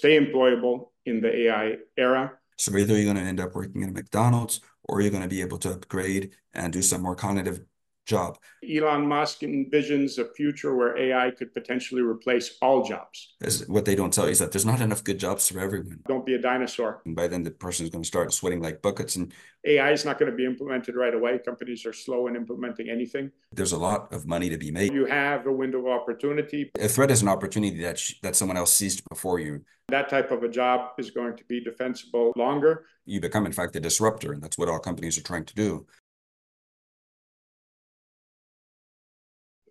stay employable in the AI era. So either you're going to end up working in McDonald's or you're going to be able to upgrade and do some more cognitive job. Elon Musk envisions a future where AI could potentially replace all jobs. What they don't tell you is that there's not enough good jobs for everyone. Don't be a dinosaur. And by then the person is going to start sweating like buckets. And AI is not going to be implemented right away. Companies are slow in implementing anything. There's a lot of money to be made. You have a window of opportunity. A threat is an opportunity that someone else seized before you. That type of a job is going to be defensible longer. You become, in fact, a disruptor, and that's what all companies are trying to do.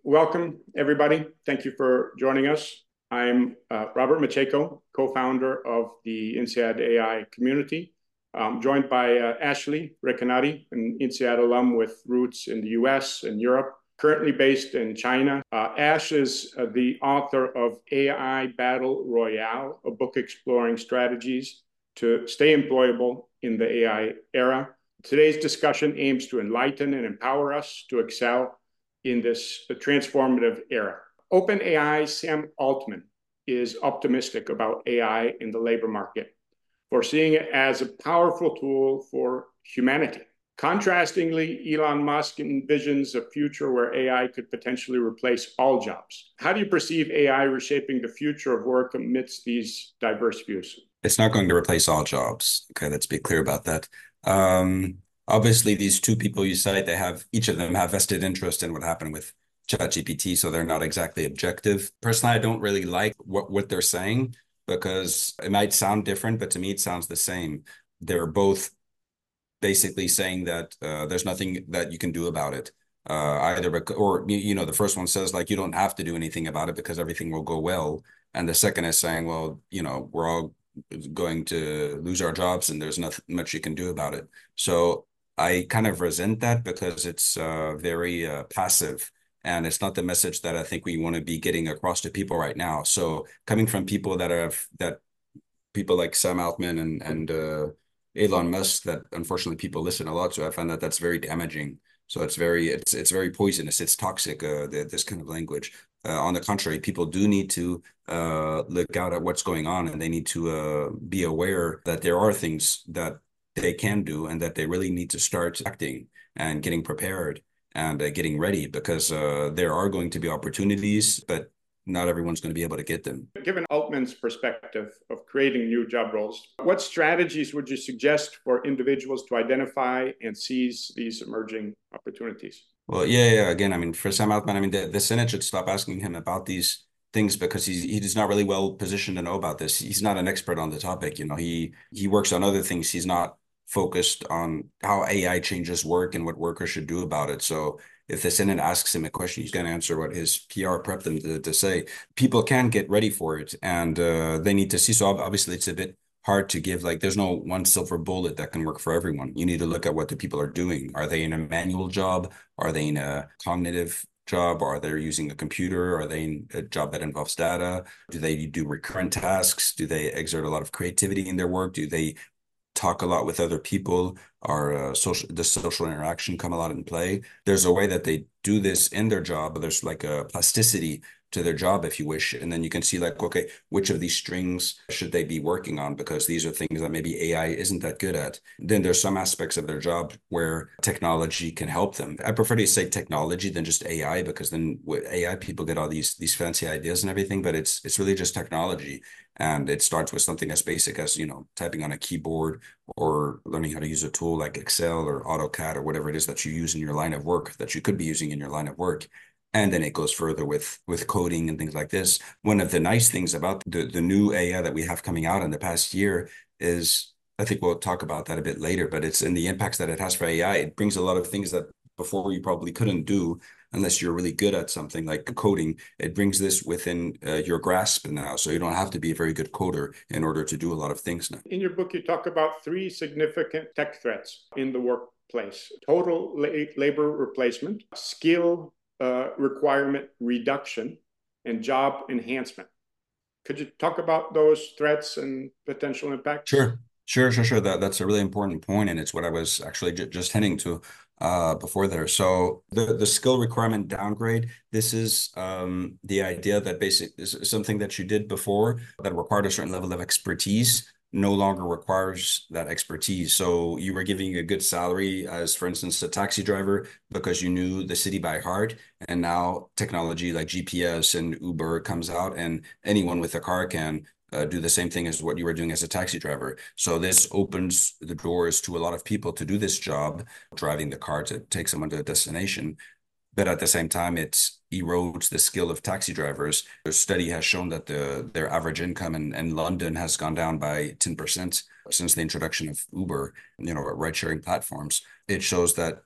Welcome, everybody. Thank you for joining us. I'm Robert Maciejko, co-founder of the INSEAD AI community. I'm joined by Ashley Recanati, an INSEAD alum with roots in the US and Europe, currently based in China. Ash is the author of AI Battle Royale, a book exploring strategies to stay employable in the AI era. Today's discussion aims to enlighten and empower us to excel in this transformative era. OpenAI's Sam Altman is optimistic about AI in the labor market, foreseeing it as a powerful tool for humanity. Contrastingly, Elon Musk envisions a future where AI could potentially replace all jobs. How do you perceive AI reshaping the future of work amidst these diverse views? It's not going to replace all jobs. Okay, let's be clear about that. Obviously, these two people you cite, each of them have vested interest in what happened with ChatGPT, so they're not exactly objective. Personally, I don't really like what they're saying because it might sound different, but to me, it sounds the same. They're both basically saying that there's nothing that you can do about it. The first one says, like, you don't have to do anything about it because everything will go well. And the second is saying, well, you know, we're all going to lose our jobs and there's not much you can do about it. So I kind of resent that because it's very passive, and it's not the message that I think we want to be getting across to people right now. So coming from people people like Sam Altman and Elon Musk, that unfortunately people listen a lot to, I find that that's very damaging. So it's very poisonous. It's toxic. This kind of language. On the contrary, people do need to look out at what's going on, and they need to be aware that there are things that they can do and that they really need to start acting and getting prepared and getting ready, because there are going to be opportunities, but not everyone's going to be able to get them. Given Altman's perspective of creating new job roles, what strategies would you suggest for individuals to identify and seize these emerging opportunities? Well, again, I mean, for Sam Altman, I mean, the Senate should stop asking him about these things because he's not really well positioned to know about this. He's not an expert on the topic. You know, he works on other things. He's not focused on how AI changes work and what workers should do about it. So if the Senate asks him a question, he's going to answer what his PR prepped them to say. People can get ready for it, and they need to see. So obviously, it's a bit hard to give. Like, there's no one silver bullet that can work for everyone. You need to look at what the people are doing. Are they in a manual job? Are they in a cognitive job? Are they using a computer? Are they in a job that involves data? Do they do recurrent tasks? Do they exert a lot of creativity in their work? Do they talk a lot with other people? Does social interaction come a lot in play? There's a way that they do this in their job. There's like a plasticity to their job, if you wish. And then you can see, like, okay, which of these strings should they be working on? Because these are things that maybe AI isn't that good at. Then there's some aspects of their job where technology can help them. I prefer to say technology than just AI, because then with AI, people get all these fancy ideas and everything, but it's really just technology. And it starts with something as basic as, you know, typing on a keyboard or learning how to use a tool like Excel or AutoCAD or whatever it is that you use in your line of work, that you could be using in your line of work. And then it goes further with coding and things like this. One of the nice things about the new AI that we have coming out in the past year is, I think we'll talk about that a bit later, but it's in the impacts that it has for AI. It brings a lot of things that before you probably couldn't do unless you're really good at something like coding. It brings this within your grasp now. So you don't have to be a very good coder in order to do a lot of things now. In your book, you talk about three significant tech threats in the workplace: total labor replacement, skill requirement reduction, and job enhancement. Could you talk about those threats and potential impact? Sure. That's a really important point, and it's what I was actually just hinting to. before there. So the skill requirement downgrade, this is the idea that basically something that you did before that required a certain level of expertise no longer requires that expertise. So you were giving a good salary as, for instance, a taxi driver because you knew the city by heart. And now technology like GPS and Uber comes out and anyone with a car can do the same thing as what you were doing as a taxi driver. So this opens the doors to a lot of people to do this job, driving the car to take someone to a destination. But at the same time, it erodes the skill of taxi drivers. A study has shown that their average income in London has gone down by 10% since the introduction of Uber, you know, ride-sharing platforms. It shows that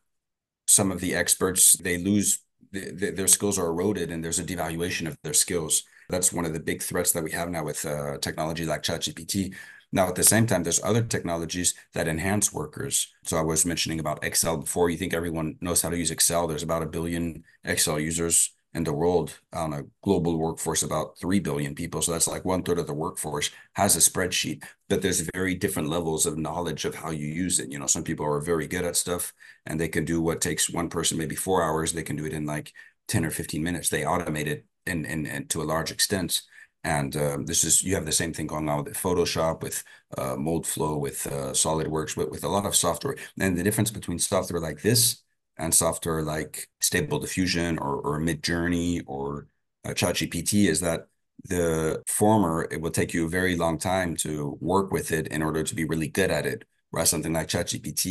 some of the experts, they lose, their skills are eroded and there's a devaluation of their skills. That's one of the big threats that we have now with technology like ChatGPT. Now, at the same time, there's other technologies that enhance workers. So I was mentioning about Excel before. You think everyone knows how to use Excel. There's about 1 billion Excel users in the world on a global workforce, about 3 billion people. So that's like 1/3 of the workforce has a spreadsheet, but there's very different levels of knowledge of how you use it. You know, some people are very good at stuff and they can do what takes one person maybe 4 hours. They can do it in like 10 or 15 minutes. They automate it and to a large extent. And this is, you have the same thing going on with Photoshop, with Moldflow, with SolidWorks, with a lot of software. And the difference between software like this and software like Stable Diffusion or Midjourney or ChatGPT is that the former, it will take you a very long time to work with it in order to be really good at it. Whereas something like ChatGPT,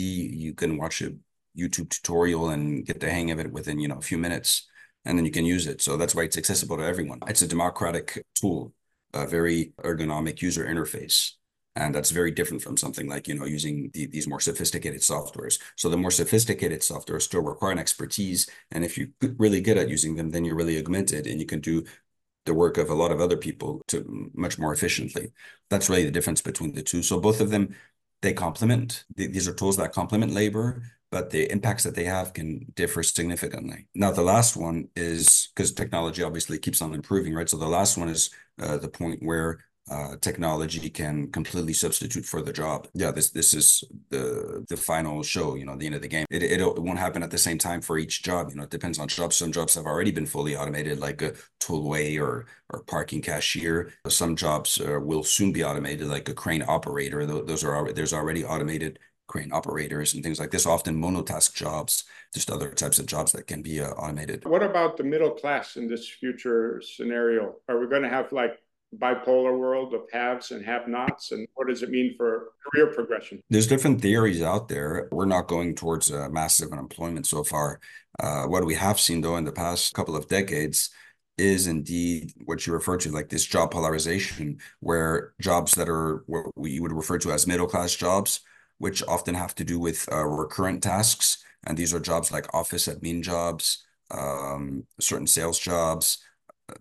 you can watch a YouTube tutorial and get the hang of it within, you know, a few minutes. And then you can use it. So that's why it's accessible to everyone. It's a democratic tool, a very ergonomic user interface. And that's very different from something like, you know, using these more sophisticated softwares. So the more sophisticated softwares still require an expertise. And if you're really good at using them, then you're really augmented and you can do the work of a lot of other people to much more efficiently. That's really the difference between the two. So both of them, they complement. These are tools that complement labor, but the impacts that they have can differ significantly. Now, the last one is, because technology obviously keeps on improving, right? So the last one is the point where technology can completely substitute for the job. Yeah, this is the final show, you know, the end of the game. It won't happen at the same time for each job. You know, it depends on jobs. Some jobs have already been fully automated, like a tollway or parking cashier. Some jobs will soon be automated, like a crane operator. There's already automated crane operators and things like this, often monotask jobs, just other types of jobs that can be automated. What about the middle class in this future scenario? Are we going to have like bipolar world of haves and have-nots? And what does it mean for career progression? There's different theories out there. We're not going towards massive unemployment so far. What we have seen, though, in the past couple of decades is indeed what you refer to, like this job polarization, where jobs that are what we would refer to as middle-class jobs, which often have to do with recurrent tasks. And these are jobs like office admin jobs, certain sales jobs,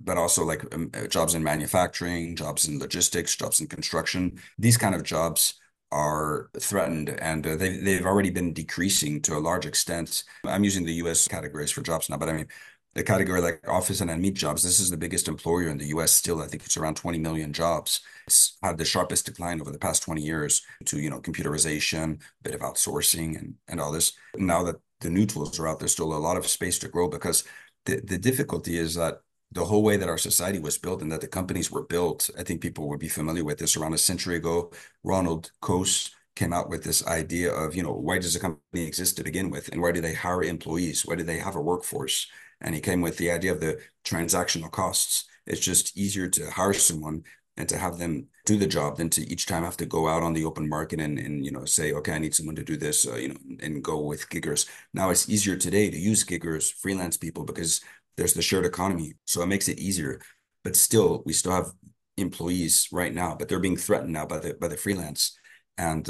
but also like jobs in manufacturing, jobs in logistics, jobs in construction. These kind of jobs are threatened and they've already been decreasing to a large extent. I'm using the US categories for jobs now, but I mean, the category like office and admin jobs, this is the biggest employer in the US still. I think it's around 20 million jobs. It's had the sharpest decline over the past 20 years to, you know, computerization, a bit of outsourcing and all this. Now that the new tools are out, there's still a lot of space to grow because the difficulty is that the whole way that our society was built and that the companies were built, I think people would be familiar with this. Around a century ago, Ronald Coase came out with this idea of, you know, why does a company exist to begin with? And why do they hire employees? Why do they have a workforce? And he came with the idea of the transactional costs. It's just easier to hire someone and to have them do the job than to each time have to go out on the open market and you know, say, okay, I need someone to do this, you know, and go with giggers. Now it's easier today to use giggers, freelance people, because there's the shared economy. So it makes it easier, but still, we still have employees right now, but they're being threatened now by the freelance. And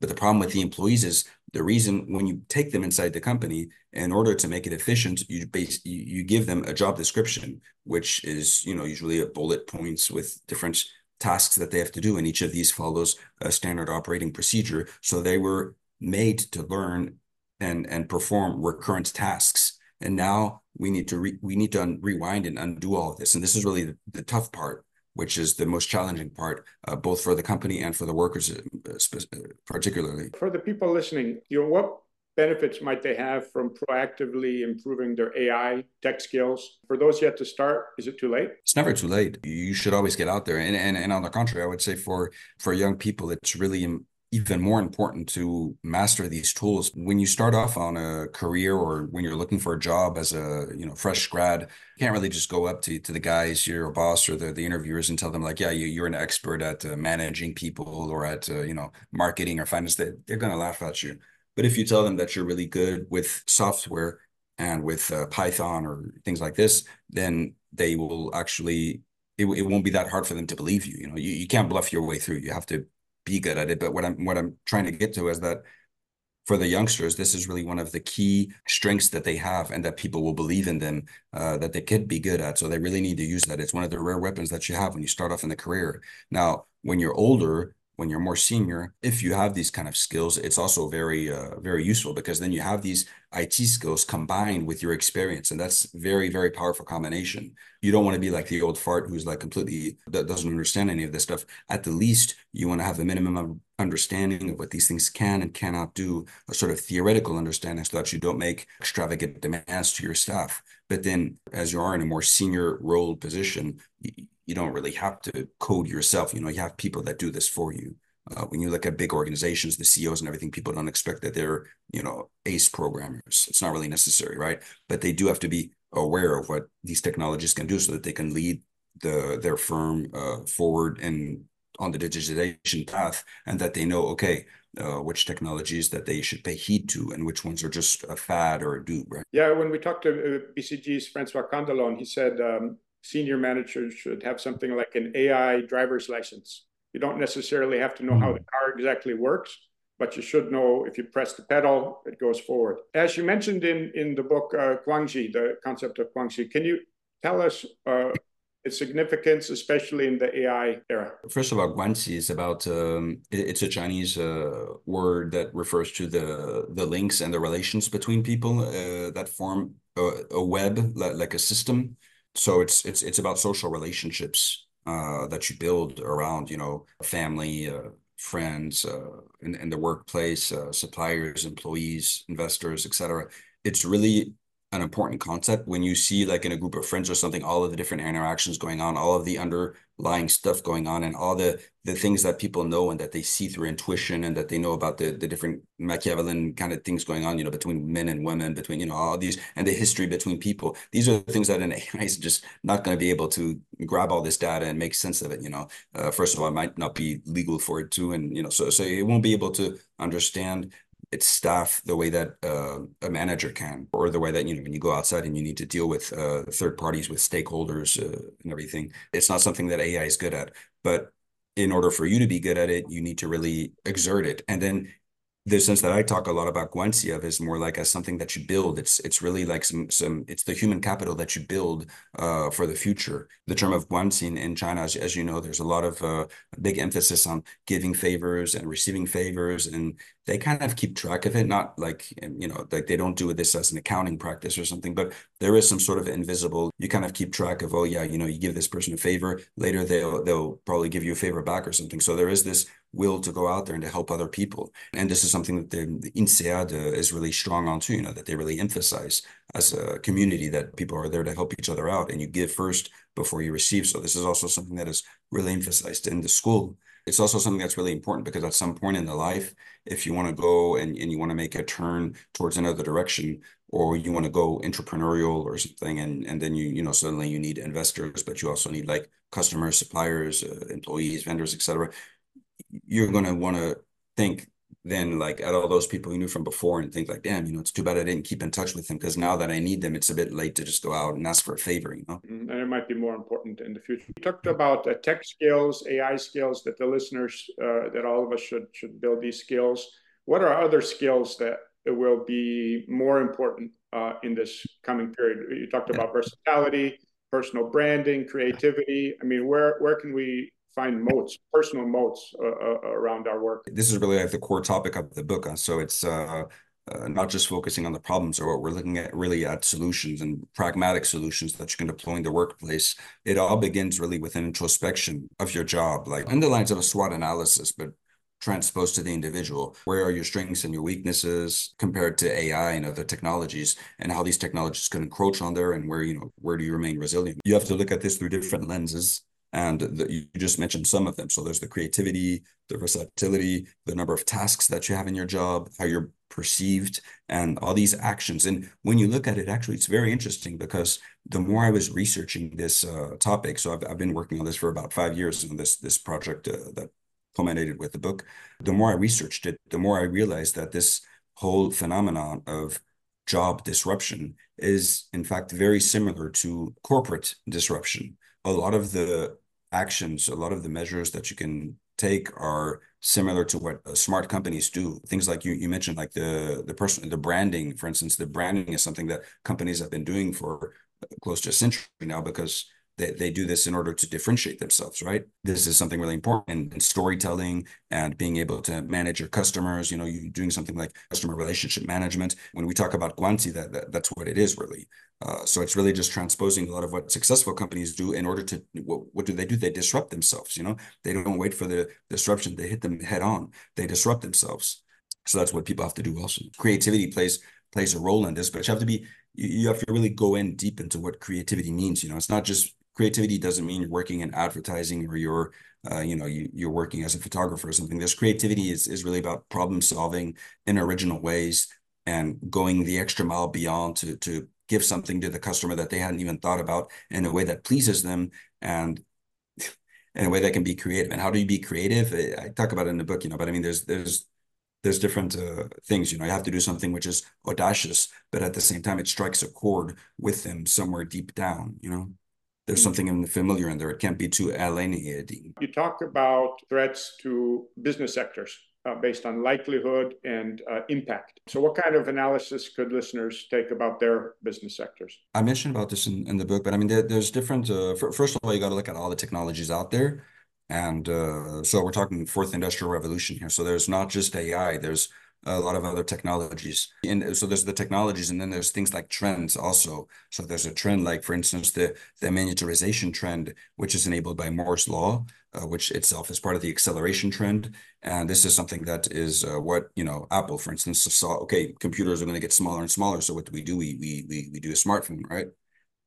but the problem with the employees is the reason when you take them inside the company, in order to make it efficient, you give them a job description, which is, you know, usually a bullet points with different tasks that they have to do, and each of these follows a standard operating procedure. So they were made to learn and perform recurrent tasks, and now we need to rewind and undo all of this. And this is really the tough part, which is the most challenging part, both for the company and for the workers particularly. For the people listening, you know, what benefits might they have from proactively improving their AI tech skills? For those yet to start, is it too late? It's never too late. You should always get out there. And on the contrary, I would say for young people, it's really even more important to master these tools. When you start off on a career or when you're looking for a job as a fresh grad, you can't really just go up to the guys, your boss or the interviewers and tell them like, yeah, you're an expert at managing people or at marketing or finance. They're going to laugh at you. But if you tell them that you're really good with software and with Python or things like this, then they will actually, it won't be that hard for them to believe you. You can't bluff your way through. You have to be good at it. But what I'm trying to get to is that for the youngsters, this is really one of the key strengths that they have and that people will believe in them, that they could be good at. So they really need to use that. It's one of the rare weapons that you have when you start off in the career. Now, when you're older, when you're more senior, if you have these kind of skills, it's also very, very useful, because then you have these IT skills combined with your experience. And that's very, very powerful combination. You don't want to be like the old fart who's like completely, that doesn't understand any of this stuff. At the least, you want to have the minimum of understanding of what these things can and cannot do, a sort of theoretical understanding, so that you don't make extravagant demands to your staff. But then as you are in a more senior role position, you don't really have to code yourself. You have people that do this for you. When you look at big organizations, the CEOs and everything, people don't expect that they're, ace programmers. It's not really necessary, right? But they do have to be aware of what these technologies can do so that they can lead their firm forward and on the digitization path, and that they know, okay, which technologies that they should pay heed to and which ones are just a fad or a dupe, right? Yeah, when we talked to BCG's Francois Candelon, he said senior managers should have something like an AI driver's license. You don't necessarily have to know how the car exactly works, but you should know if you press the pedal, it goes forward. As you mentioned in the book, Guanxi, the concept of Guanxi, can you tell us its significance, especially in the AI era? First of all, Guanxi is about, it's a Chinese word that refers to the links and the relations between people that form a web, like a system. So it's about social relationships that you build around, family, friends, in the workplace, suppliers, employees, investors, etc. It's really an important concept. When you see like in a group of friends or something, all of the different interactions going on, all of the underlying stuff going on, and all the things that people know and that they see through intuition and that they know about the different Machiavellian kind of things going on, between men and women, between, all these, and the history between people. These are the things that an AI is just not going to be able to grab all this data and make sense of it. First of all, it might not be legal for it to, and, so it won't be able to understand its staff the way that a manager can, or the way that, when you go outside and you need to deal with third parties, with stakeholders and everything. It's not something that AI is good at. But in order for you to be good at it, you need to really exert it. And then the sense that I talk a lot about Guanxi of is more like as something that you build. It's really like it's the human capital that you build for the future. The term of Guanxi in China, as you know, there's a lot of big emphasis on giving favors and receiving favors, and they kind of keep track of it. Not like, like they don't do this as an accounting practice or something, but there is some sort of invisible, you kind of keep track of, oh yeah, you give this person a favor, later they'll probably give you a favor back or something. So there is this will to go out there and to help other people. And this is something that the INSEAD is really strong on too, that they really emphasize as a community, that people are there to help each other out and you give first before you receive. So this is also something that is really emphasized in the school. It's also something that's really important, because at some point in the life, if you want to go and you want to make a turn towards another direction, or you want to go entrepreneurial or something, and then you suddenly you need investors, but you also need like customers, suppliers, employees, vendors, etc. You're going to want to think then like at all those people you knew from before and think like, damn, it's too bad I didn't keep in touch with them, because now that I need them, it's a bit late to just go out and ask for a favor, And it might be more important in the future. You talked about tech skills, AI skills, that the listeners, that all of us should build these skills. What are other skills that will be more important in this coming period? You talked about versatility, personal branding, creativity. I mean, where can we find moats, personal moats around our work? This is really like the core topic of the book. So it's not just focusing on the problems or what we're looking at, really at solutions and pragmatic solutions that you can deploy in the workplace. It all begins really with an introspection of your job, like in the lines of a SWOT analysis, but transposed to the individual. Where are your strengths and your weaknesses compared to AI and other technologies, and how these technologies can encroach on there, and where do you remain resilient? You have to look at this through different lenses. And you just mentioned some of them. So there's the creativity, the versatility, the number of tasks that you have in your job, how you're perceived, and all these actions. And when you look at it, actually, it's very interesting, because the more I was researching this topic, so I've been working on this for about 5 years, and this project that culminated with the book, the more I researched it, the more I realized that this whole phenomenon of job disruption is, in fact, very similar to corporate disruption. A lot of the actions, a lot of the measures that you can take are similar to what smart companies do. Things like you mentioned, like the branding, for instance. The branding is something that companies have been doing for close to a century now, because they do this in order to differentiate themselves, right? This is something really important in storytelling and being able to manage your customers. You're doing something like customer relationship management. When we talk about Guanxi, that's what it is, really. So it's really just transposing a lot of what successful companies do in order to, what do? They disrupt themselves, They don't wait for the disruption. They hit them head on. They disrupt themselves. So that's what people have to do also. Creativity plays a role in this, but you have to really go in deep into what creativity means. It's not just, creativity doesn't mean you're working in advertising, or you're, you're working as a photographer or something. This creativity is really about problem solving in original ways, and going the extra mile beyond to give something to the customer that they hadn't even thought about, in a way that pleases them, and in a way that can be creative. And how do you be creative? I talk about it in the book, but I mean, there's different things, you have to do something which is audacious, but at the same time, it strikes a chord with them somewhere deep down, There's something familiar in there. It can't be too alienating. You talk about threats to business sectors based on likelihood and impact. So what kind of analysis could listeners take about their business sectors? I mentioned about this in the book, but I mean, there's different... first of all, you got to look at all the technologies out there. And so we're talking fourth industrial revolution here. So there's not just AI, there's a lot of other technologies. And so there's the technologies, and then there's things like trends also. So there's a trend like, for instance, the miniaturization trend, which is enabled by Moore's Law, which itself is part of the acceleration trend. And this is something that is what, Apple, for instance, saw, okay, computers are going to get smaller and smaller. So what do? We do a smartphone, right?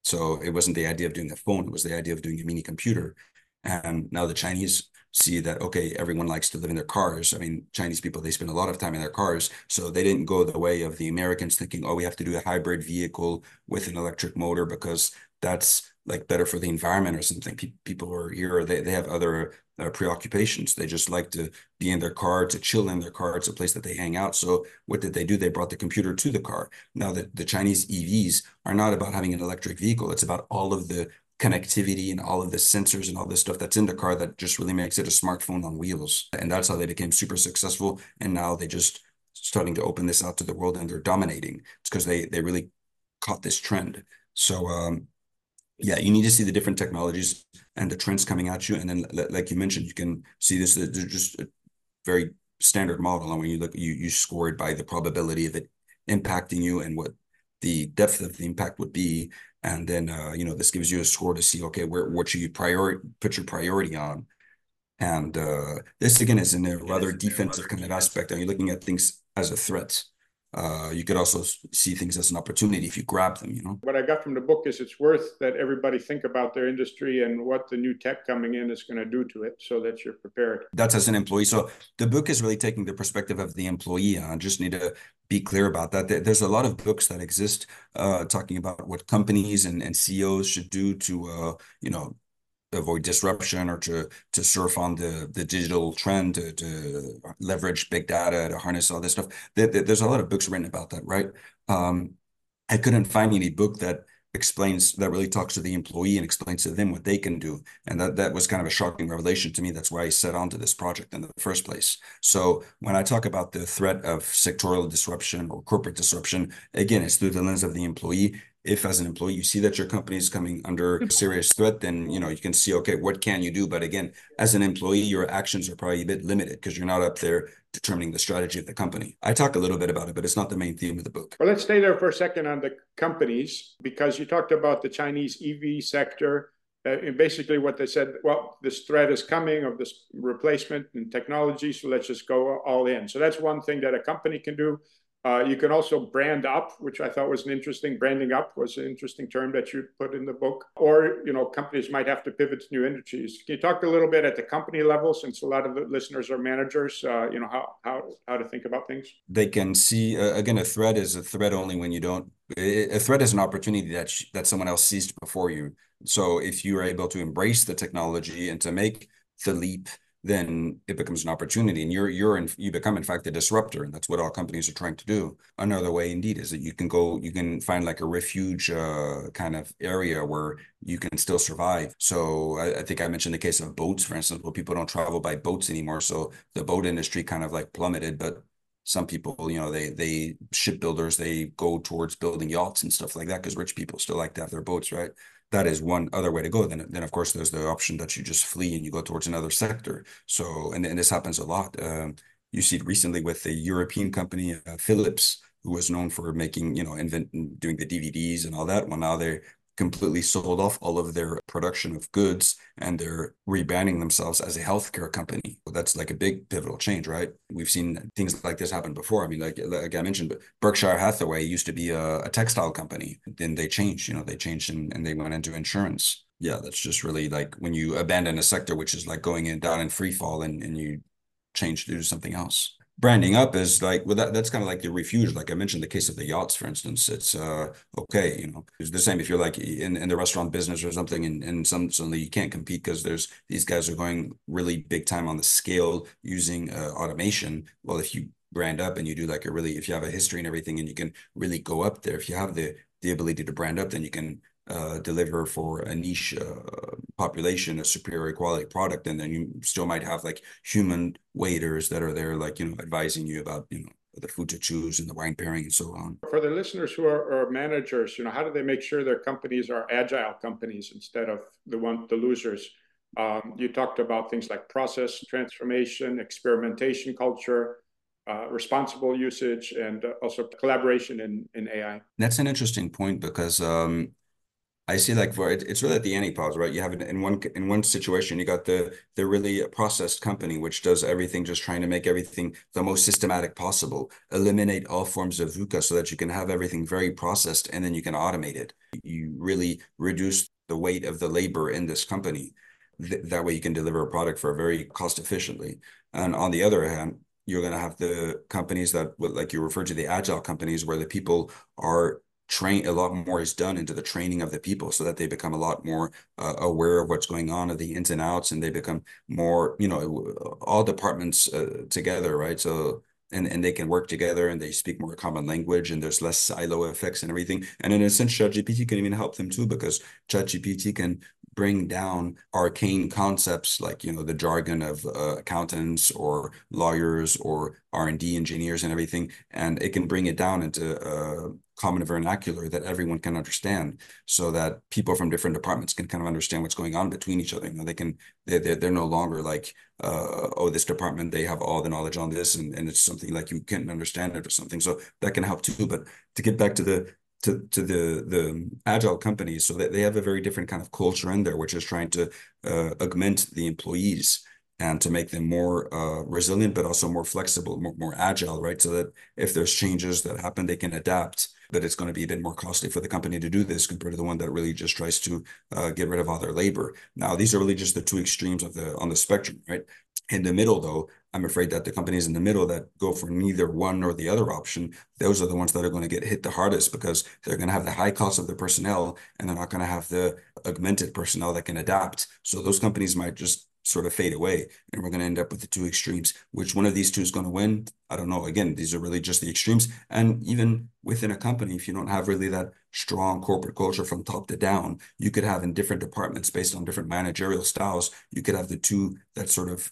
So it wasn't the idea of doing a phone. It was the idea of doing a mini computer. And now the Chinese see that, okay, everyone likes to live in their cars. I mean, Chinese people, they spend a lot of time in their cars. So they didn't go the way of the Americans thinking, oh, we have to do a hybrid vehicle with an electric motor because that's like better for the environment or something. People are here, they have other preoccupations. They just like to be in their car, to chill in their car. It's a place that they hang out. So what did they do? They brought the computer to the car. Now the Chinese EVs are not about having an electric vehicle. It's about all of the connectivity and all of the sensors and all this stuff that's in the car that just really makes it a smartphone on wheels. And that's how they became super successful. And now they're just starting to open this out to the world, and they're dominating. It's because they really caught this trend. So yeah, you need to see the different technologies and the trends coming at you. And then, like you mentioned, you can see this, they're just a very standard model. And when you look, you score it by the probability of it impacting you and what the depth of the impact would be. And then, this gives you a score to see, okay, what should you put your priority on? And this, again, is in a rather defensive kind of aspect. Are you looking at things as a threat? You could also see things as an opportunity if you grab them, What I got from the book is it's worth that everybody think about their industry and what the new tech coming in is going to do to it, so that you're prepared. That's as an employee. So the book is really taking the perspective of the employee. I just need to be clear about that. There's a lot of books that exist talking about what companies and CEOs should do to, avoid disruption, or to surf on the digital trend, to leverage big data, to harness all this stuff. There's a lot of books written about that, right? I couldn't find any book that really talks to the employee and explains to them what they can do. And that was kind of a shocking revelation to me. That's why I set onto this project in the first place. So when I talk about the threat of sectoral disruption or corporate disruption, again, it's through the lens of the employee. If as an employee, you see that your company is coming under serious threat, then, you can see, okay, what can you do? But again, as an employee, your actions are probably a bit limited because you're not up there determining the strategy of the company. I talk a little bit about it, but it's not the main theme of the book. Well, let's stay there for a second on the companies, because you talked about the Chinese EV sector And basically what they said, well, this threat is coming of this replacement in technology, so let's just go all in. So that's one thing that a company can do. You can also brand up, which I thought was an interesting, branding up was an interesting term that you put in the book. Or, you know, companies might have to pivot to new industries. Can you talk a little bit at the company level, since a lot of the listeners are managers, you know, how to think about things? They can see, again, a threat is a threat only when you don't, a threat is an opportunity that that someone else seized before you. So if you are able to embrace the technology and to make the leap, then it becomes an opportunity, and you become, in fact, a disruptor, and that's what all companies are trying to do. Another way, indeed, is that you can find like a refuge kind of area where you can still survive. So I think I mentioned the case of boats, for instance, where people don't travel by boats anymore. So the boat industry kind of like plummeted, but some people, you know, they shipbuilders, they go towards building yachts and stuff like that because rich people still like to have their boats, right? That is one other way to go. Then of course, there's the option that you just flee and you go towards another sector. So, and this happens a lot. You see it recently with the European company, Philips, who was known for making, you know, doing the DVDs and all that. Well, now they're completely sold off all of their production of goods, and they're rebranding themselves as a healthcare company. Well, that's like a big pivotal change, right? We've seen things like this happen before. I mean, like I mentioned, but Berkshire Hathaway used to be a textile company. Then they changed, you know, and they went into insurance. Yeah, that's just really like when you abandon a sector, which is like going in down in free fall, and you change to do something else. Branding up is like, well, that's kind of like the refuge. Like I mentioned, the case of the yachts, for instance, it's okay, you know, it's the same if you're like in the restaurant business or something, and suddenly you can't compete because there's these guys are going really big time on the scale using automation. Well, if you brand up and you do like if you have a history and everything, and you can really go up there, if you have the ability to brand up, then you can deliver for a niche population a superior quality product, and then you still might have like human waiters that are there, like, you know, advising you about, you know, the food to choose and the wine pairing and so on. For the listeners who are managers, you know, how do they make sure their companies are agile companies instead of the losers? You talked about things like process transformation, experimentation culture, responsible usage, and also collaboration in AI. That's an interesting point because I see, like, for it's really at the antipodes, right? You have it in one situation, you got the really processed company, which does everything, just trying to make everything the most systematic possible, eliminate all forms of VUCA so that you can have everything very processed, and then you can automate it. You really reduce the weight of the labor in this company. That way you can deliver a product for very cost efficiently. And on the other hand, you're going to have the companies that, like you referred to, the agile companies, where the people are train a lot more is done into the training of the people so that they become a lot more aware of what's going on, of the ins and outs, and they become more, you know, all departments together, right? So and they can work together, and they speak more common language, and there's less silo effects and everything. And in a sense, ChatGPT can even help them too, because ChatGPT can bring down arcane concepts like, you know, the jargon of accountants or lawyers or R&D engineers and everything, and it can bring it down into common vernacular that everyone can understand, so that people from different departments can kind of understand what's going on between each other. You know, they're no longer like, oh, this department, they have all the knowledge on this, and it's something like you can't understand it or something. So that can help too. But to get back to the agile companies, so that they have a very different kind of culture in there, which is trying to augment the employees and to make them more resilient, but also more flexible, more agile, right? So that if there's changes that happen, they can adapt, but it's going to be a bit more costly for the company to do this compared to the one that really just tries to get rid of all their labor. Now, these are really just the two extremes on the spectrum, right? In the middle, though, I'm afraid that the companies in the middle that go for neither one nor the other option, those are the ones that are going to get hit the hardest, because they're going to have the high cost of the personnel, and they're not going to have the augmented personnel that can adapt. So those companies might just sort of fade away, and we're going to end up with the two extremes. Which one of these two is going to win? I don't know. Again, these are really just the extremes. And even within a company, if you don't have really that strong corporate culture from top to down, you could have in different departments based on different managerial styles, you could have the two that sort of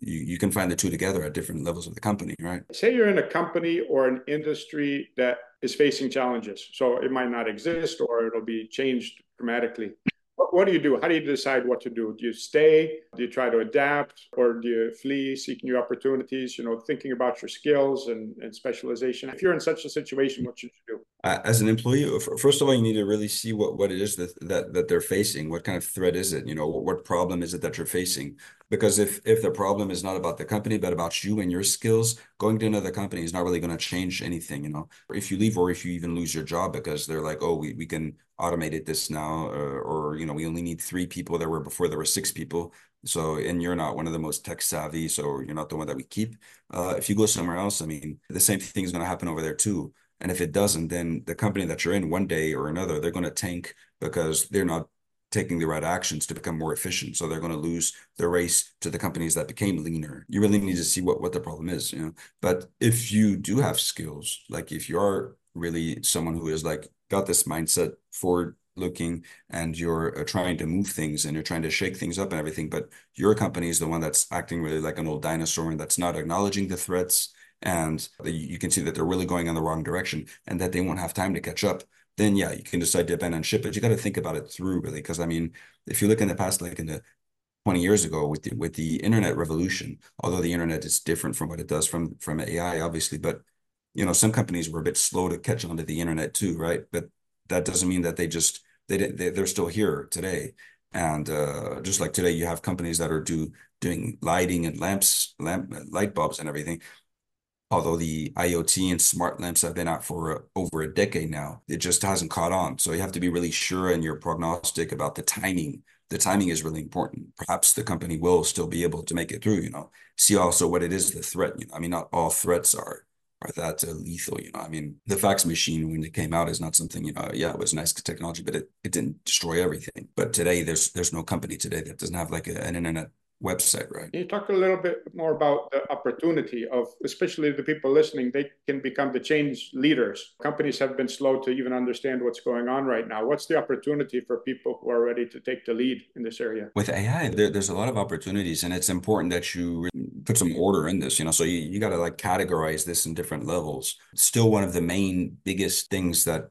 you can find the two together at different levels of the company, right? Say you're in a company or an industry that is facing challenges. So it might not exist, or it'll be changed dramatically. What do you do? How do you decide what to do? Do you stay? Do you try to adapt? Or do you flee, seek new opportunities, you know, thinking about your skills and specialization? If you're in such a situation, what should you do? as an employee, first of all, you need to really see what it is that they're facing. What kind of threat is it? You know, what problem is it that you're facing? Because if the problem is not about the company, but about you and your skills, going to another company is not really going to change anything, you know, if you leave or if you even lose your job because they're like, oh, we can automate it this now, or, you know, we only need 3 people. There were before, there were 6 people. So, and you're not one of the most tech savvy, so you're not the one that we keep. If you go somewhere else, I mean, the same thing is going to happen over there too. And if it doesn't, then the company that you're in one day or another, they're going to tank because they're not taking the right actions to become more efficient. So they're going to lose the race to the companies that became leaner. You really need to see what the problem is, you know. But if you do have skills, like if you are really someone who is like got this mindset forward looking and you're trying to move things and you're trying to shake things up and everything, but your company is the one that's acting really like an old dinosaur and that's not acknowledging the threats, and you can see that they're really going in the wrong direction and that they won't have time to catch up, then yeah, you can decide to abandon ship, but you got to think about it through really. Because I mean, if you look in the past, like in the 20 years ago with the internet revolution, although the internet is different from what it does from AI, obviously, but you know, some companies were a bit slow to catch onto the internet too, right? But that doesn't mean that they're still here today. And just like today, you have companies that are doing lighting and light bulbs and everything. Although the IoT and smart lamps have been out for over a decade now, it just hasn't caught on. So you have to be really sure in your prognostic about the timing. The timing is really important. Perhaps the company will still be able to make it through, you know. See also what it is, the threat. You know, I mean, not all threats are that lethal, you know. I mean, the fax machine, when it came out, is not something, you know, yeah, it was nice technology, but it didn't destroy everything. But today, there's no company today that doesn't have like an internet website, right? Can you talk a little bit more about the opportunity of, especially the people listening, they can become the change leaders. Companies have been slow to even understand what's going on right now. What's the opportunity for people who are ready to take the lead in this area? With AI, there's a lot of opportunities, and it's important that you put some order in this, you know, so you got to like categorize this in different levels. Still one of the main biggest things that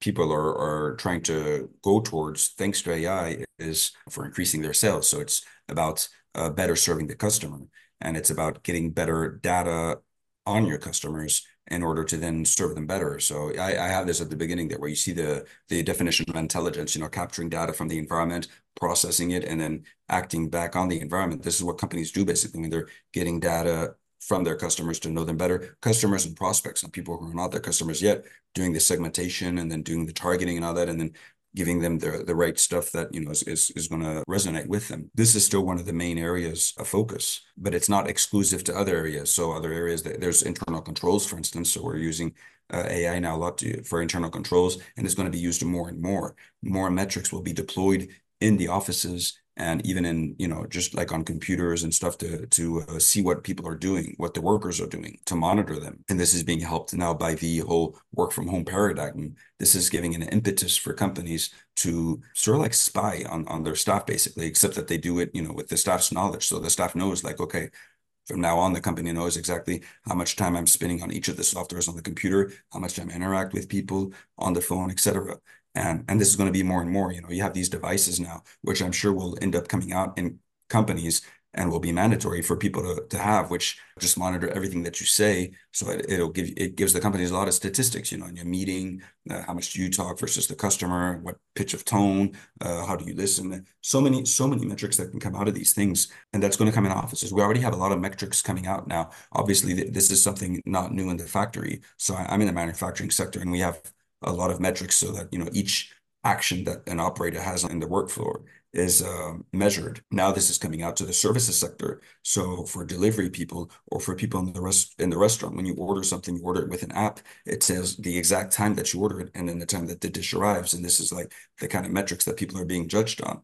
people are trying to go towards, thanks to AI, is for increasing their sales. So it's about better serving the customer, and it's about getting better data on your customers in order to then serve them better. So I have this at the beginning there where you see the definition of intelligence, you know, capturing data from the environment, processing it, and then acting back on the environment. This is what companies do basically when they're getting data from their customers to know them better. Customers and prospects and people who are not their customers yet, doing the segmentation and then doing the targeting and all that, and then giving them the right stuff that, you know, is going to resonate with them. This is still one of the main areas of focus, but it's not exclusive to other areas. So other areas, there's internal controls, for instance. So we're using AI now a lot for internal controls, and it's going to be used more and more. More metrics will be deployed in the offices and even in, you know, just like on computers and stuff to see what people are doing, what the workers are doing, to monitor them. And this is being helped now by the whole work from home paradigm. This is giving an impetus for companies to sort of like spy on their staff basically, except that they do it, you know, with the staff's knowledge. So the staff knows like, okay, from now on, the company knows exactly how much time I'm spending on each of the softwares on the computer, how much time I interact with people on the phone, et cetera. And this is going to be more and more, you know, you have these devices now, which I'm sure will end up coming out in companies and will be mandatory for people to have, which just monitor everything that you say. So it gives the companies a lot of statistics, you know, in your meeting, how much do you talk versus the customer, what pitch of tone, how do you listen? So many metrics that can come out of these things. And that's going to come in offices. We already have a lot of metrics coming out now. Obviously, this is something not new in the factory. So I'm in the manufacturing sector, and we have a lot of metrics so that, you know, each action that an operator has in the workflow is measured. Now this is coming out to the services sector. So for delivery people or for people in the restaurant, when you order something, you order it with an app, it says the exact time that you order it and then the time that the dish arrives. And this is like the kind of metrics that people are being judged on.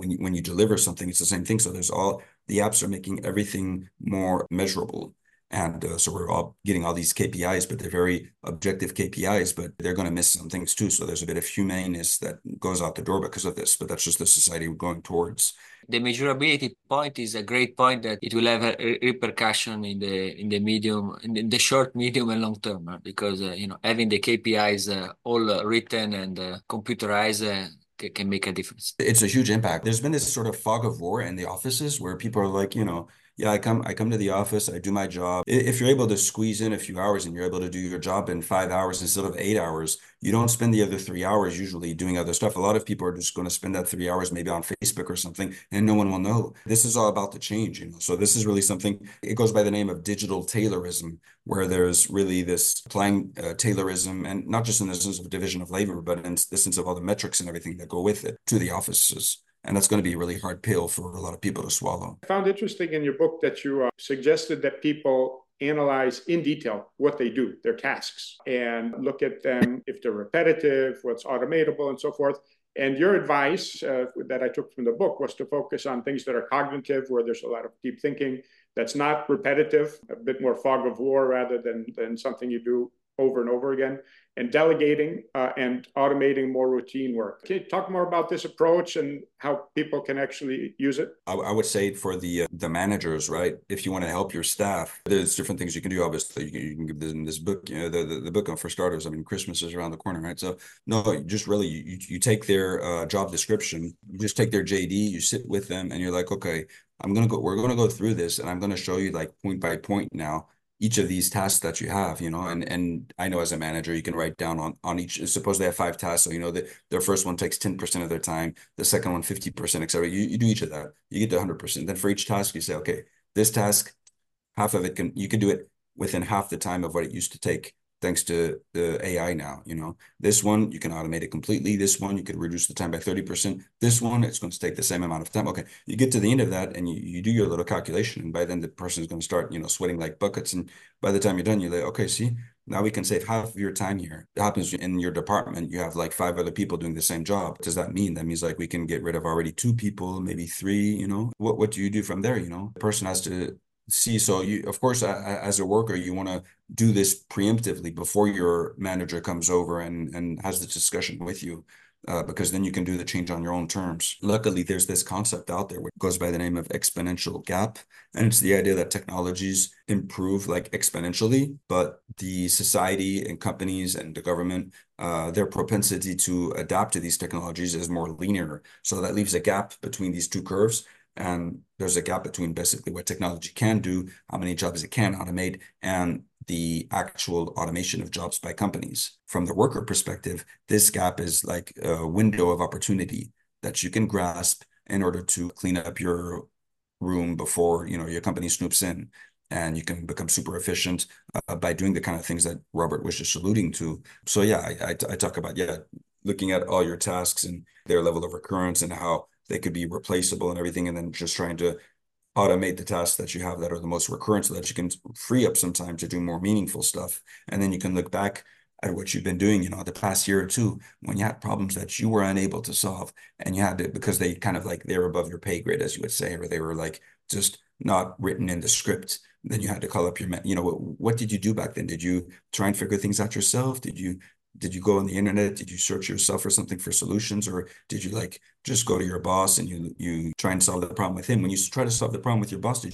When you deliver something, it's the same thing. So there's all the apps are making everything more measurable. And so we're all getting all these KPIs, but they're very objective KPIs, but they're going to miss some things too. So there's a bit of humaneness that goes out the door because of this, but that's just the society we're going towards. The measurability point is a great point that it will have a repercussion in the medium, in the short, medium, and long term, right? Because you know, having the KPIs all written and computerized can make a difference. It's a huge impact. There's been this sort of fog of war in the offices where people are like, you know, yeah, I come to the office, I do my job. If you're able to squeeze in a few hours and you're able to do your job in 5 hours instead of 8 hours, you don't spend the other 3 hours usually doing other stuff. A lot of people are just going to spend that 3 hours maybe on Facebook or something, and no one will know. This is all about to change, you know. So this is really something, it goes by the name of digital Taylorism, where there's really this applying Taylorism, and not just in the sense of division of labor, but in the sense of all the metrics and everything that go with it to the offices. And that's going to be a really hard pill for a lot of people to swallow. I found interesting in your book that you suggested that people analyze in detail what they do, their tasks, and look at them if they're repetitive, what's automatable, and so forth. And your advice that I took from the book was to focus on things that are cognitive, where there's a lot of deep thinking that's not repetitive, a bit more fog of war rather than something you do over and over again, and delegating and automating more routine work. Can you talk more about this approach and how people can actually use it? I would say for the managers, right? If you want to help your staff, there's different things you can do. Obviously, you can give them this book, you know, the book on, for starters. I mean, Christmas is around the corner, right? So no, just really, you take their job description, you just take their JD, you sit with them, and you're like, okay, we're gonna go through this, and I'm gonna show you like point by point now each of these tasks that you have, you know, and I know as a manager, you can write down on each, suppose they have 5 tasks. So, you know, their first one takes 10% of their time. The second one, 50%, et cetera. You do each of that, you get to 100%. Then for each task, you say, okay, this task, half of it you can do it within half the time of what it used to take, thanks to the AI now, you know. This one, you can automate it completely. This one, you could reduce the time by 30%. This one, it's going to take the same amount of time. Okay, you get to the end of that and you do your little calculation. And by then the person is going to start, you know, sweating like buckets. And by the time you're done, you're like, okay, see, now we can save half of your time here. It happens in your department. You have like 5 other people doing the same job. What does that mean? That means like we can get rid of already 2 people, maybe 3, you know. What do you do from there, you know? The person has to see. So you, of course, as a worker, you want to do this preemptively before your manager comes over and has the discussion with you, because then you can do the change on your own terms. Luckily, there's this concept out there which goes by the name of exponential gap. And it's the idea that technologies improve like exponentially, but the society and companies and the government, their propensity to adapt to these technologies is more linear. So that leaves a gap between these 2 curves. And there's a gap between basically what technology can do, how many jobs it can automate, and the actual automation of jobs by companies. From the worker perspective, this gap is like a window of opportunity that you can grasp in order to clean up your room before, you know, your company snoops in. And you can become super efficient by doing the kind of things that Robert was just alluding to. So yeah, I talk about, yeah, looking at all your tasks and their level of recurrence and how they could be replaceable and everything, and then just trying to automate the tasks that you have that are the most recurrent so that you can free up some time to do more meaningful stuff. And then you can look back at what you've been doing, you know, the past year or 2, when you had problems that you were unable to solve and you had to, because they kind of like, they were above your pay grade, as you would say, or they were like just not written in the script. Then you had to call up your, you know, what did you do back then? Did you try and figure things out yourself? Did you go on the internet? Did you search yourself for something for solutions? Or did you like just go to your boss and you try and solve the problem with him? When you try to solve the problem with your boss,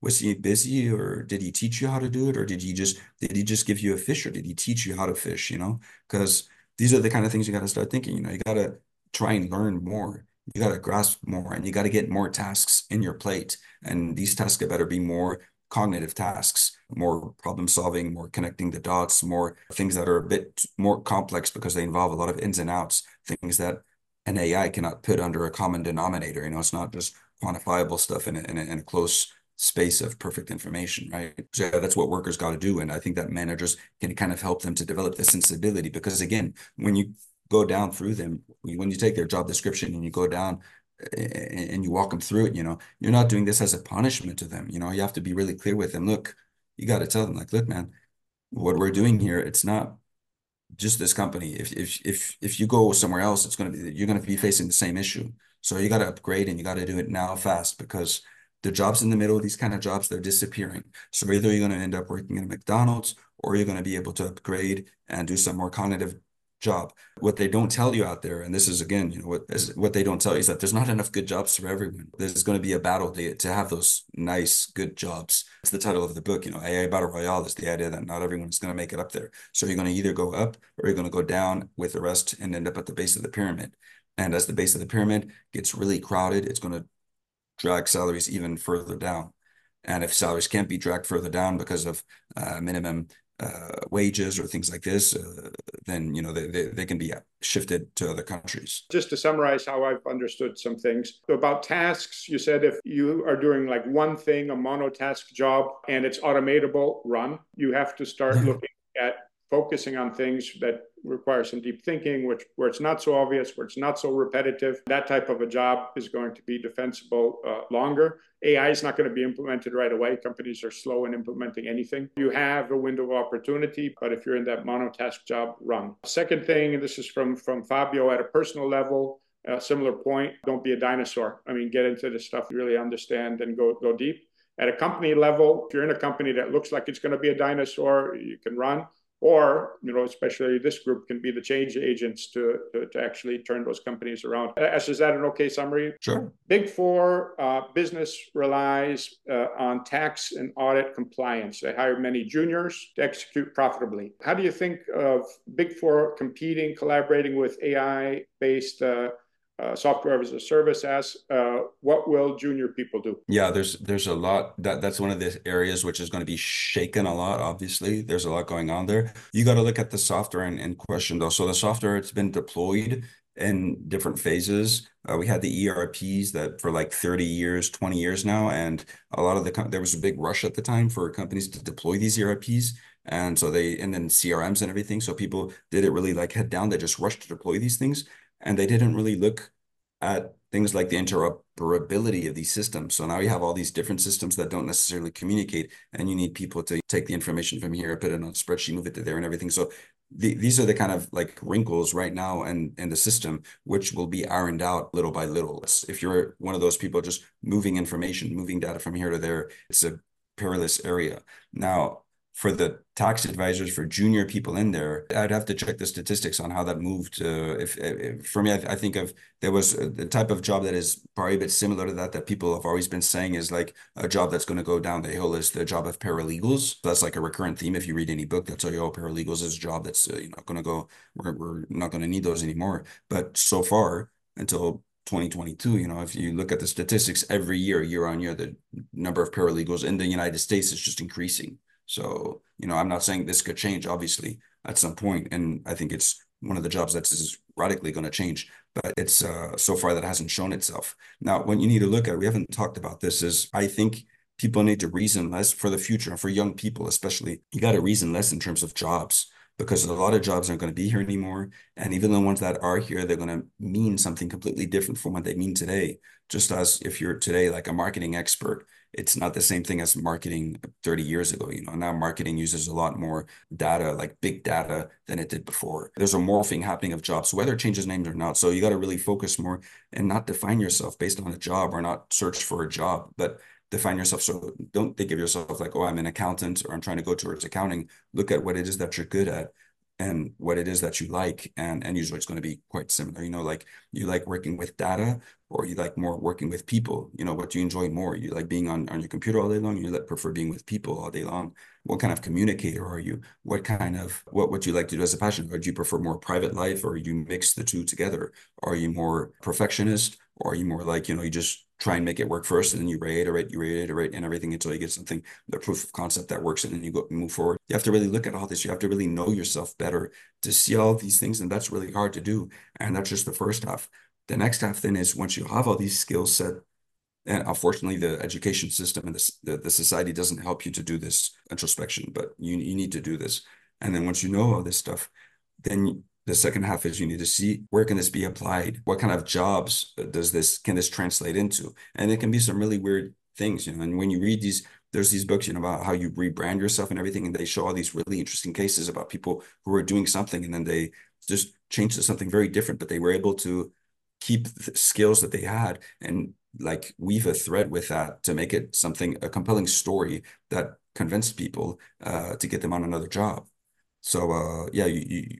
was he busy, or did he teach you how to do it? Or did he just give you a fish, or did he teach you how to fish? You know, because these are the kind of things you got to start thinking, you know, you got to try and learn more. You got to grasp more, and you got to get more tasks in your plate. And these tasks better be more cognitive tasks, more problem solving, more connecting the dots, more things that are a bit more complex because they involve a lot of ins and outs, things that an AI cannot put under a common denominator. You know, it's not just quantifiable stuff in a close space of perfect information, right? So that's what workers got to do. And I think that managers can kind of help them to develop the sensibility, because again, when you go down through them, when you take their job description and you go down and you walk them through it, you know, you're not doing this as a punishment to them. You know, you have to be really clear with them. Look, you got to tell them like, look, man, what we're doing here, it's not just this company. If you go somewhere else, it's going to be, you're going to be facing the same issue. So you got to upgrade, and you got to do it now fast, because the jobs in the middle, these kind of jobs, they're disappearing. So either you're going to end up working in a McDonald's, or you're going to be able to upgrade and do some more cognitive job. What they don't tell you out there, and this is again, you know, what they don't tell you is that there's not enough good jobs for everyone. There's going to be a battle to have those nice, good jobs. It's the title of the book, you know, AI Battle Royale, is the idea that not everyone is going to make it up there. So you're going to either go up, or you're going to go down with the rest and end up at the base of the pyramid. And as the base of the pyramid gets really crowded, it's going to drag salaries even further down. And if salaries can't be dragged further down because of minimum wages or things like this, then they can be shifted to other countries. Just to summarize how I've understood some things. So about tasks, you said if you are doing like one thing, a monotask job, and it's automatable, run. You have to start looking at focusing on things that require some deep thinking, where it's not so obvious, where it's not so repetitive. That type of a job is going to be defensible longer. AI is not going to be implemented right away. Companies are slow in implementing anything. You have a window of opportunity, but if you're in that monotask job, run. Second thing, and this is from Fabio at a personal level, a similar point, don't be a dinosaur. I mean, get into the stuff you really understand and go deep. At a company level, if you're in a company that looks like it's going to be a dinosaur, you can run. Or, especially this group can be the change agents to actually turn those companies around. Ash, is that an okay summary? Sure. Big Four business relies on tax and audit compliance. They hire many juniors to execute profitably. How do you think of Big Four competing, collaborating with AI-based software as a service? As what will junior people do? Yeah, there's a lot. That's one of the areas which is going to be shaken a lot. Obviously, there's a lot going on there. You got to look at the software in question, though. So the software, it's been deployed in different phases. We had the ERPs that for like 30 years, 20 years now, and a lot of there was a big rush at the time for companies to deploy these ERPs. And so and then CRMs and everything. So people did it really like head down. They just rushed to deploy these things. And they didn't really look at things like the interoperability of these systems. So now you have all these different systems that don't necessarily communicate, and you need people to take the information from here, put it on a spreadsheet, move it to there and everything. So these are the kind of like wrinkles right now in the system, which will be ironed out little by little. If you're one of those people just moving information, moving data from here to there, it's a perilous area. Now, for the tax advisors, for junior people in there, I'd have to check the statistics on how that moved. For me, I think of there was the type of job that is probably a bit similar to that people have always been saying is like a job that's going to go down the hill is the job of paralegals. That's like a recurrent theme. If you read any book, they'll tell you, oh, paralegals is a job that's not going to go, we're not going to need those anymore. But so far, until 2022, if you look at the statistics every year on year, the number of paralegals in the United States is just increasing. So, I'm not saying this could change, obviously, at some point. And I think it's one of the jobs that's radically going to change, but it's so far that hasn't shown itself. Now, what you need to look at, we haven't talked about this, is I think people need to reason less for the future, for young people especially. You got to reason less in terms of jobs, because a lot of jobs aren't going to be here anymore. And even the ones that are here, they're going to mean something completely different from what they mean today. Just as if you're today like a marketing expert, it's not the same thing as marketing 30 years ago. Now marketing uses a lot more data, like big data, than it did before. There's a morphing happening of jobs, whether it changes names or not. So you got to really focus more and not define yourself based on a job, or not search for a job, but define yourself. So don't think of yourself like, oh, I'm an accountant or I'm trying to go towards accounting. Look at what it is that you're good at and what it is that you like. And usually it's going to be quite similar, like you like working with data, or you like more working with people. What do you enjoy more? You like being on your computer all day long? You prefer being with people all day long? What kind of communicator are you? What do you like to do as a passion? Or do you prefer more private life, or you mix the two together? Are you more perfectionist, or are you more like, you just try and make it work first, and then you reiterate and everything until you get something, the proof of concept that works, and then you go move forward. You have to really look at all this. You have to really know yourself better to see all these things. And that's really hard to do. And that's just the first half. The next half then is once you have all these skills set, and unfortunately the education system and the society doesn't help you to do this introspection, but you need to do this. And then once you know all this stuff, then the second half is you need to see, where can this be applied? What kind of jobs can this translate into? And it can be some really weird things, and when you read these, there's these books, about how you rebrand yourself and everything. And they show all these really interesting cases about people who are doing something, and then they just change to something very different, but they were able to keep the skills that they had and like weave a thread with that to make it a compelling story that convinced people to get them on another job. So,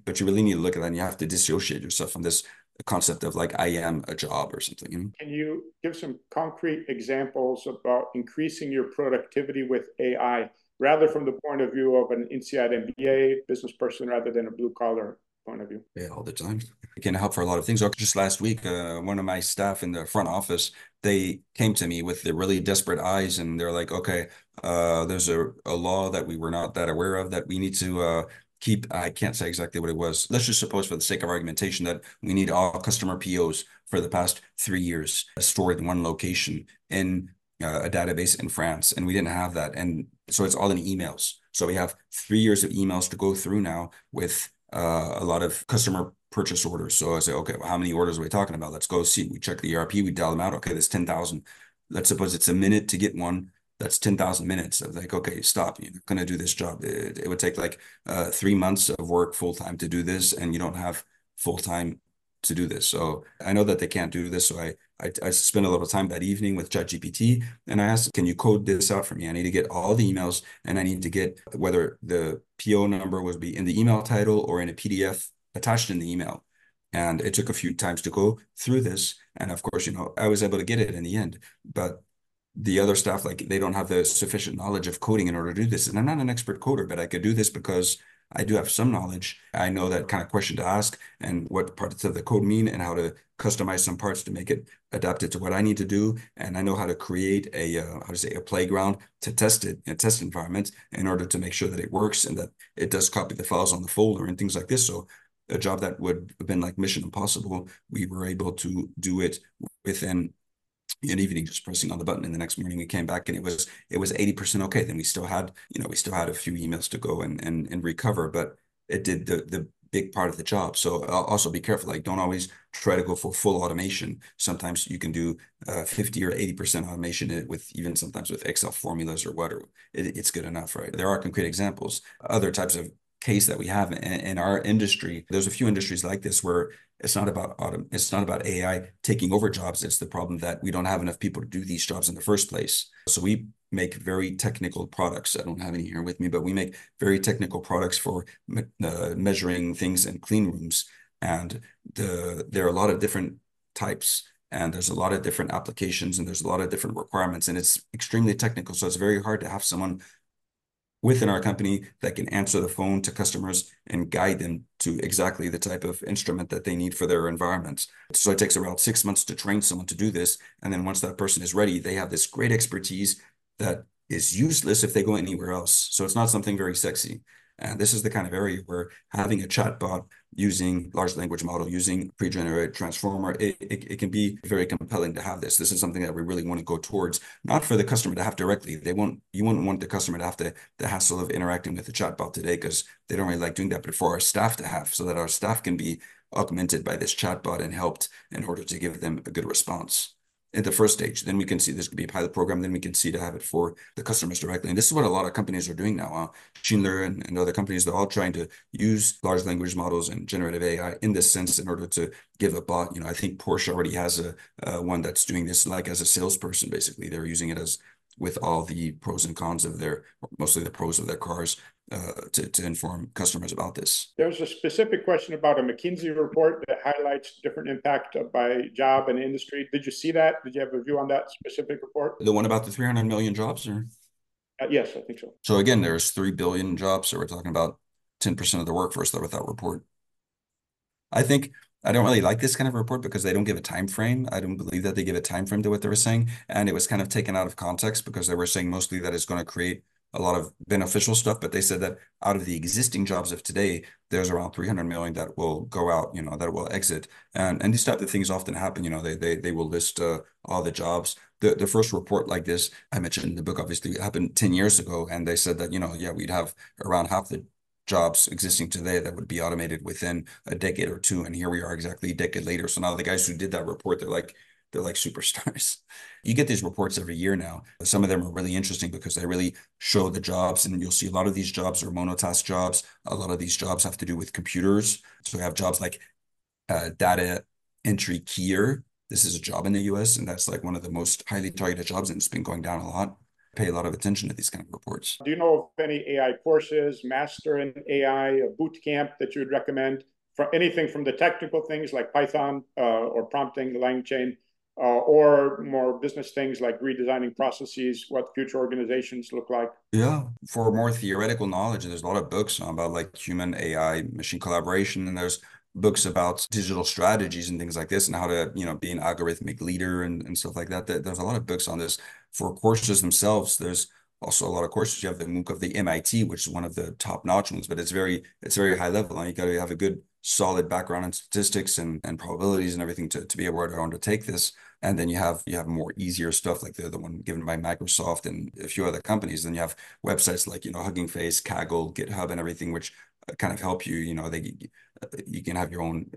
but you really need to look at that, and you have to dissociate yourself from this concept of like, I am a job or something. Can you give some concrete examples about increasing your productivity with AI, rather from the point of view of an INSEAD MBA business person rather than a blue collar point of view? Yeah, all the time. It can help for a lot of things. Just last week, one of my staff in the front office, they came to me with the really desperate eyes, and they're like, okay, there's a law that we were not that aware of that we need to keep. I can't say exactly what it was. Let's just suppose, for the sake of argumentation, that we need all customer POs for the past 3 years stored in one location in a database in France, and we didn't have that. And so it's all in emails. So we have 3 years of emails to go through now with a lot of customer purchase orders. So I say, okay, well, how many orders are we talking about? Let's go see. We check the ERP, we dial them out. Okay, there's 10,000. Let's suppose it's a minute to get one. That's 10,000 minutes. I was like, okay, stop. You're not going to do this job. It would take like 3 months of work full-time to do this, and you don't have full-time to do this. So I know that they can't do this. So I spent a little time that evening with ChatGPT, and I asked, can you code this out for me? I need to get all the emails, and I need to get whether the PO number would be in the email title or in a PDF attached in the email. And it took a few times to go through this. And of course, I was able to get it in the end, but the other staff, they don't have the sufficient knowledge of coding in order to do this. And I'm not an expert coder, but I could do this because I do have some knowledge. I know that kind of question to ask and what parts of the code mean and how to customize some parts to make it adapted to what I need to do. And I know how to create a playground to test it in a test environment in order to make sure that it works and that it does copy the files on the folder and things like this. So a job that would have been like Mission Impossible, we were able to do it within an evening, just pressing on the button. And the next morning we came back and it was 80% okay. Then we still had, a few emails to go and recover, but it did the big part of the job. So also be careful. Don't always try to go for full automation. Sometimes you can do 50 or 80% automation with even sometimes with Excel formulas or what, or it's good enough, right? There are concrete examples, other types of case that we have in our industry. There's a few industries like this where it's not about AI taking over jobs. It's the problem that we don't have enough people to do these jobs in the first place. So we make very technical products. I don't have any here with me, but we make very technical products for measuring things in clean rooms. And there are a lot of different types, and there's a lot of different applications, and there's a lot of different requirements, and it's extremely technical. So it's very hard to have someone within our company that can answer the phone to customers and guide them to exactly the type of instrument that they need for their environments. So it takes around 6 months to train someone to do this. And then once that person is ready, they have this great expertise that is useless if they go anywhere else. So it's not something very sexy. And this is the kind of area where having a chatbot using large language model, using pre-generated transformer, it can be very compelling to have this. This is something that we really want to go towards, not for the customer to have directly. You wouldn't want the customer to have the hassle of interacting with the chatbot today because they don't really like doing that, but for our staff to have, so that our staff can be augmented by this chatbot and helped in order to give them a good response. At the first stage, then we can see this could be a pilot program. Then we can see to have it for the customers directly. And this is what a lot of companies are doing now. Schindler and other companies, they're all trying to use large language models and generative AI in this sense in order to give a bot. I think Porsche already has one that's doing this like as a salesperson, basically. They're using it as with all the pros and cons of mostly the pros of their cars to inform customers about this. There's a specific question about a McKinsey report that highlights different impact by job and industry. Did you see that? Did you have a view on that specific report? The one about the 300 million jobs? Or? Yes, I think so. So again, there's 3 billion jobs. So we're talking about 10% of the workforce that without report. I don't really like this kind of report because they don't give a time frame. I don't believe that they give a time frame to what they were saying. And it was kind of taken out of context because they were saying mostly that it's going to create a lot of beneficial stuff. But they said that out of the existing jobs of today, there's around 300 million that will go out, that will exit. And these type of things often happen. They will list all the jobs. The first report like this, I mentioned in the book, obviously it happened 10 years ago. And they said that, we'd have around half the jobs existing today that would be automated within a decade or two. And here we are exactly a decade later. So now the guys who did that report, they're like superstars. You get these reports every year now. Some of them are really interesting because they really show the jobs, and you'll see a lot of these jobs are monotask jobs. A lot of these jobs have to do with computers. So we have jobs like data entry keyer. This is a job in the US, and that's like one of the most highly targeted jobs, and it's been going down a lot. Pay a lot of attention to these kind of reports. Do you know of any AI courses, master in AI, a boot camp that you would recommend? For anything from the technical things like Python or prompting, LangChain, or more business things like redesigning processes, what future organizations look like? Yeah, for more theoretical knowledge, there's a lot of books about human AI machine collaboration, and there's books about digital strategies and things like this and how to, you know, be an algorithmic leader and stuff like that. There's a lot of books on this. For courses themselves, there's also a lot of courses. You have the MOOC of the MIT, which is one of the top-notch ones, but it's very high level, and you got to have a good solid background in statistics and probabilities and everything to be able to undertake this. And then you have more easier stuff like the one given by Microsoft and a few other companies. Then you have websites like, you know, Hugging Face, Kaggle, GitHub, and everything, which kind of help you. You know, you can have your own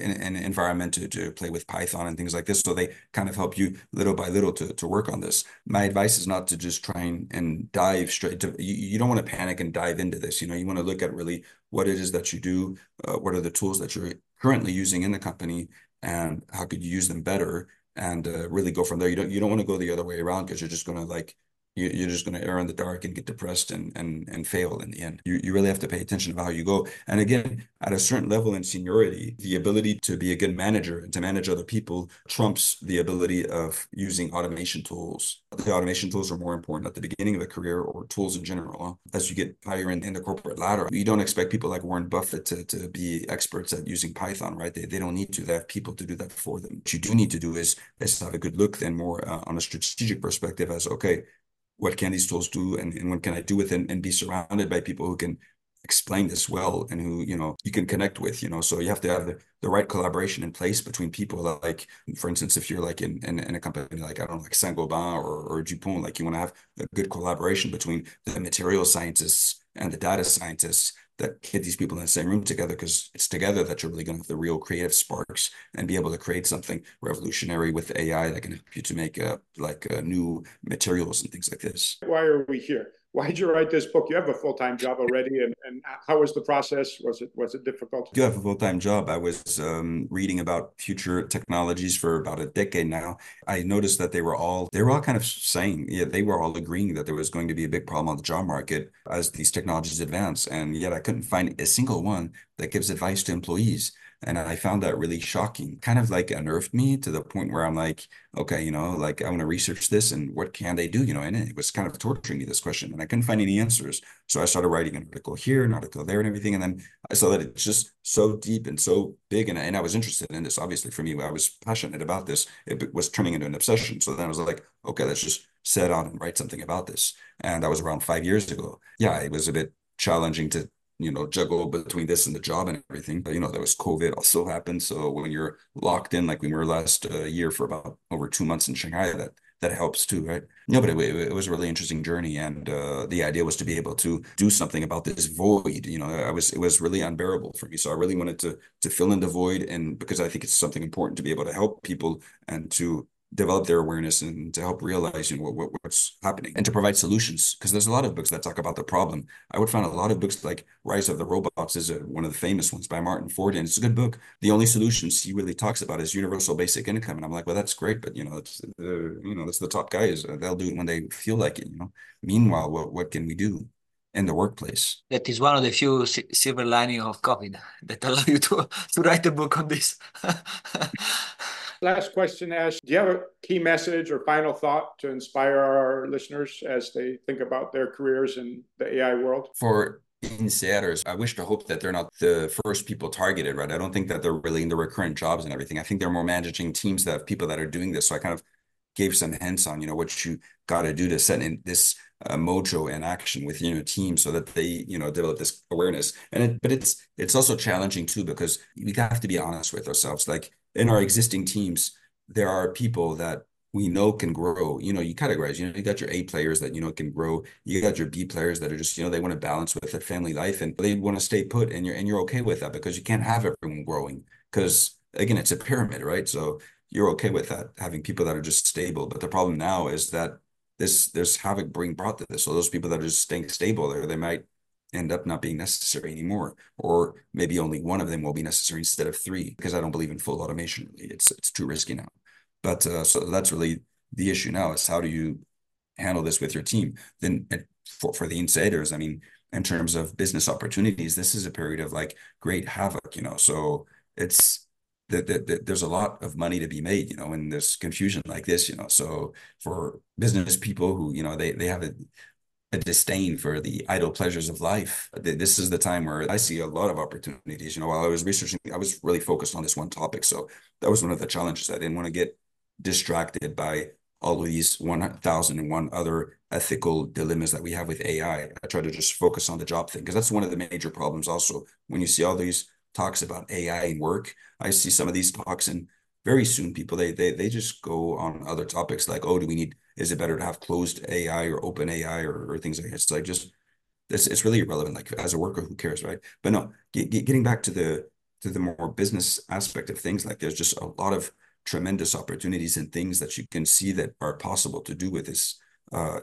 an environment to play with Python and things like this. So they kind of help you little by little to work on this. My advice is not to just try and dive straight to, you don't want to panic and dive into this. You know, you want to look at really what it is that you do, what are the tools that you're currently using in the company, and how could you use them better, and really go from there. You don't want to go the other way around, because you're just going to you're just going to err in the dark and get depressed and fail in the end. You really have to pay attention to how you go. And again, at a certain level in seniority, the ability to be a good manager and to manage other people trumps the ability of using automation tools. The automation tools are more important at the beginning of a career, or tools in general. As you get higher in the corporate ladder, you don't expect people like Warren Buffett to be experts at using Python, right? They don't need to. They have people to do that for them. What you do need to do is have a good look then more on a strategic perspective as, okay, what can these tools do, and what can I do with it, and be surrounded by people who can explain this well and who, you know, you can connect with, you know. So you have to have the right collaboration in place between people that, like, for instance, if you're like in a company like, I don't know, like Saint-Gobain or Dupont, like you want to have a good collaboration between the material scientists and the data scientists that get these people in the same room together, because it's together that you're really going to have the real creative sparks and be able to create something revolutionary with AI that can help you to make new materials and things like this. Why are we here? Why did you write this book? You have a full-time job already, and how was the process? Was it difficult? I do have a full-time job. I was reading about future technologies for about a decade now. I noticed that they were all kind of saying, yeah, they were all agreeing that there was going to be a big problem on the job market as these technologies advance, and yet I couldn't find a single one that gives advice to employees. And I found that really shocking, kind of like unnerved me to the point where I'm like, okay, you know, like I want to research this and what can they do? You know, and it was kind of torturing me, this question, and I couldn't find any answers. So I started writing an article here, an article there and everything. And then I saw that it's just so deep and so big. And I was interested in this, obviously. For me, I was passionate about this. It was turning into an obsession. So then I was like, okay, let's just set out and write something about this. And that was around 5 years ago. Yeah, it was a bit challenging to, you know, juggle between this and the job and everything. But, you know, there was COVID also happened. So when you're locked in, like we were last year for about over 2 months in Shanghai, that helps too, right? No, but it was a really interesting journey. And the idea was to be able to do something about this void. You know, it was really unbearable for me. So I really wanted to fill in the void, and because I think it's something important to be able to help people and to develop their awareness and to help realize, you know, what's happening, and to provide solutions, because there's a lot of books that talk about the problem. I would find a lot of books like Rise of the Robots is one of the famous ones by Martin Ford, and it's a good book. The only solutions he really talks about is universal basic income, and I'm like, well, that's great, but, you know, that's the top guys. They'll do it when they feel like it, you know. Meanwhile, what can we do in the workplace? That is one of the few silver lining of COVID that allow you to write a book on this. Last question, Ash. Do you have a key message or final thought to inspire our listeners as they think about their careers in the AI world? For INSEADers, I wish to hope that they're not the first people targeted, right? I don't think that they're really in the recurrent jobs and everything. I think they're more managing teams that have people that are doing this. So I kind of gave some hints on, you know, what you got to do to set in this mojo and action with, you know, teams, so that they, you know, develop this awareness. But it's also challenging too, because we have to be honest with ourselves. Like, in our existing teams, there are people that we know can grow. You know, you categorize, you know, you got your A players that, you know, can grow. You got your B players that are just, you know, they want to balance with their family life and they want to stay put, and you're okay with that, because you can't have everyone growing, because again, it's a pyramid, right? So you're okay with that, having people that are just stable. But the problem now is that there's havoc being brought to this. So those people that are just staying stable there, they might end up not being necessary anymore, or maybe only one of them will be necessary instead of three, because I don't believe in full automation. It's too risky now. But so that's really the issue now, is how do you handle this with your team? Then for the insiders, I mean, in terms of business opportunities, this is a period of like great havoc, you know. So it's there's a lot of money to be made, you know, in this confusion like this, you know. So for business people who, you know, they have a disdain for the idle pleasures of life. This is the time where I see a lot of opportunities. You know, while I was researching, I was really focused on this one topic. So that was one of the challenges. I didn't want to get distracted by all of these 1,001 other ethical dilemmas that we have with AI. I try to just focus on the job thing, because that's one of the major problems also. When you see all these talks about AI and work, I see some of these talks, and very soon people, they just go on other topics like, oh, do we need, is it better to have closed AI or open AI or things like that? It's like, just, it's really irrelevant. Like, as a worker, who cares, right? But no, getting back to the more business aspect of things, like there's just a lot of tremendous opportunities and things that you can see that are possible to do with this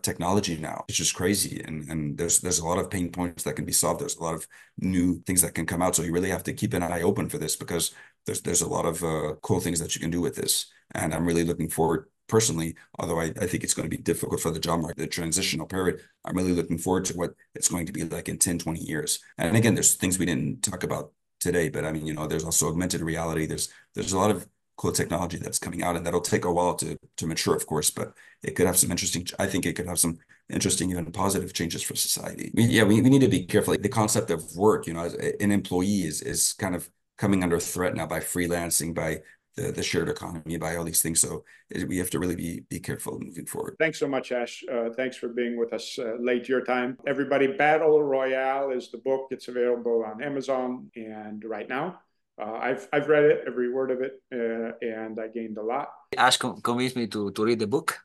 technology now. It's just crazy. And there's a lot of pain points that can be solved. There's a lot of new things that can come out. So you really have to keep an eye open for this, because there's a lot of cool things that you can do with this. And I'm really looking forward personally, although I think it's going to be difficult for the job market, the transitional period. I'm really looking forward to what it's going to be like in 10, 20 years. And again, there's things we didn't talk about today, but I mean, you know, there's also augmented reality. There's a lot of cool technology that's coming out, and that'll take a while to mature, of course, but it could have some interesting, I think it could have some interesting, even positive changes for society. We need to be careful. Like, the concept of work, you know, as an employee is kind of coming under threat now by freelancing, by the shared economy, by all these things. So we have to really be careful moving forward. Thanks so much, Ash. Thanks for being with us late your time. Everybody, Battle Royale is the book. It's available on Amazon and right now. I've read it, every word of it, and I gained a lot. Ash convinced me to read the book.